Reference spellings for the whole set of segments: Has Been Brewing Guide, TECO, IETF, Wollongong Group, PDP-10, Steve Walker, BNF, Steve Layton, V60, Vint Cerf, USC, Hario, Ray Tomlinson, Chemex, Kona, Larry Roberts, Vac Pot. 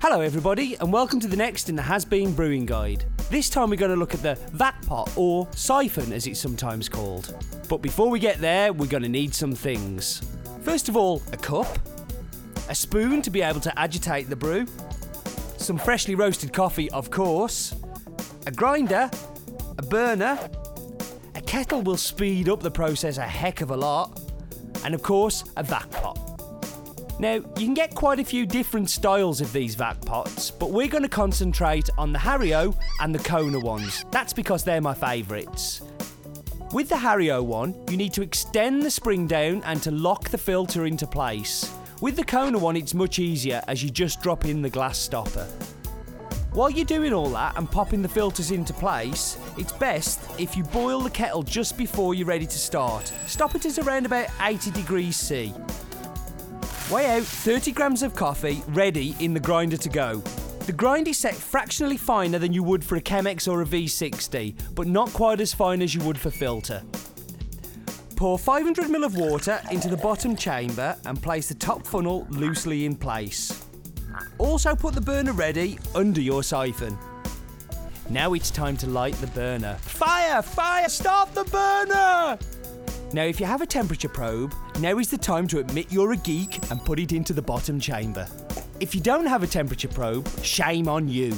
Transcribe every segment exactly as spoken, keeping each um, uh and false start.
Hello everybody and welcome to the next in the Has Been Brewing Guide. This time we're going to look at the vac pot, or siphon as it's sometimes called. But before we get there, we're going to need some things. First of all, a cup, a spoon to be able to agitate the brew, some freshly roasted coffee of course, a grinder, a burner, a kettle will speed up the process a heck of a lot, and of course a vac pot. Now, you can get quite a few different styles of these vac pots, but we're going to concentrate on the Hario and the Kona ones. That's because they're my favourites. With the Hario one, you need to extend the spring down and to lock the filter into place. With the Kona one, it's much easier as you just drop in the glass stopper. While you're doing all that and popping the filters into place, it's best if you boil the kettle just before you're ready to start. Stop it at around about eighty degrees C. Weigh out thirty grams of coffee ready in the grinder to go. The grind is set fractionally finer than you would for a Chemex or a V sixty, but not quite as fine as you would for filter. Pour five hundred milliliters of water into the bottom chamber and place the top funnel loosely in place. Also put the burner ready under your siphon. Now it's time to light the burner. Fire! Fire! Start the burner! Now, if you have a temperature probe, now is the time to admit you're a geek and put it into the bottom chamber. If you don't have a temperature probe, shame on you.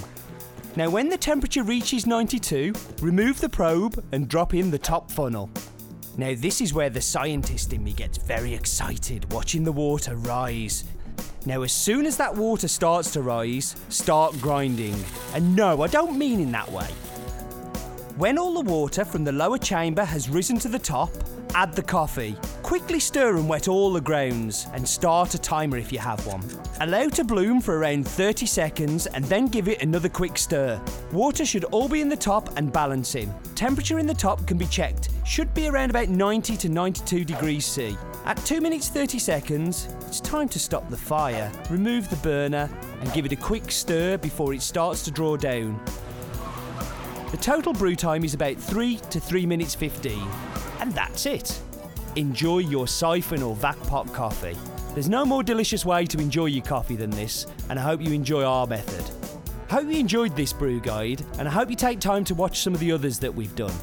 Now, when the temperature reaches ninety-two, remove the probe and drop in the top funnel. Now, this is where the scientist in me gets very excited, watching the water rise. Now, as soon as that water starts to rise, start grinding. And no, I don't mean in that way. When all the water from the lower chamber has risen to the top, add the coffee. Quickly stir and wet all the grounds and start a timer if you have one. Allow to bloom for around thirty seconds and then give it another quick stir. Water should all be in the top and balancing. Temperature in the top can be checked. Should be around about ninety to ninety-two degrees C. At two minutes thirty seconds, it's time to stop the fire. Remove the burner and give it a quick stir before it starts to draw down. The total brew time is about three to three minutes fifteen. And that's it. Enjoy your siphon or vac pot coffee. There's no more delicious way to enjoy your coffee than this, and I hope you enjoy our method. Hope you enjoyed this brew guide, and I hope you take time to watch some of the others that we've done.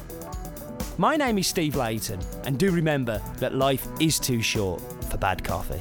My name is Steve Layton, and do remember that life is too short for bad coffee.